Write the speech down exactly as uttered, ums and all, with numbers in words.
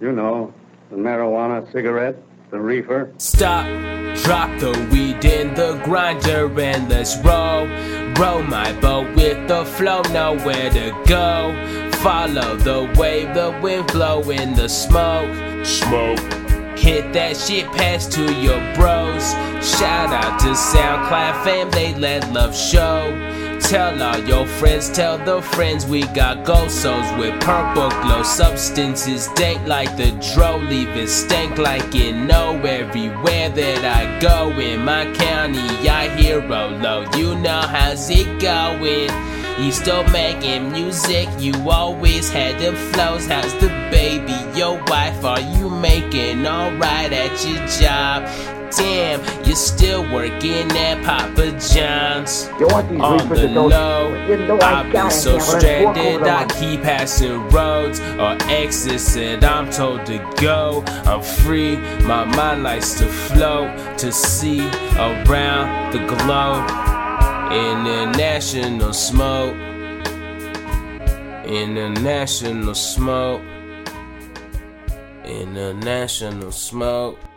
You know, the marijuana cigarette, the reefer. Stop, drop the weed in the grinder and let's roll. Roll my boat with the flow, nowhere to go. Follow the wave, the wind blow in the smoke. Smoke. Hit that shit, pass to your bros. Shout out to SoundCloud fam, they let love show. Tell all your friends, tell the friends we got gold souls with purple glow. Substances dank like the dro, leave it stank like it know. Everywhere that I go in my county, I hear Rolo. You know how's it going? You still making music, you always had the flows. How's the baby, your wife, are you making alright at your job? Damn, you're still working at Papa John's. On the low, I've been so stranded I keep passing roads or exits that I'm told to go. I'm free, my mind likes to float, to see around the globe. International smoke, international smoke, international smoke.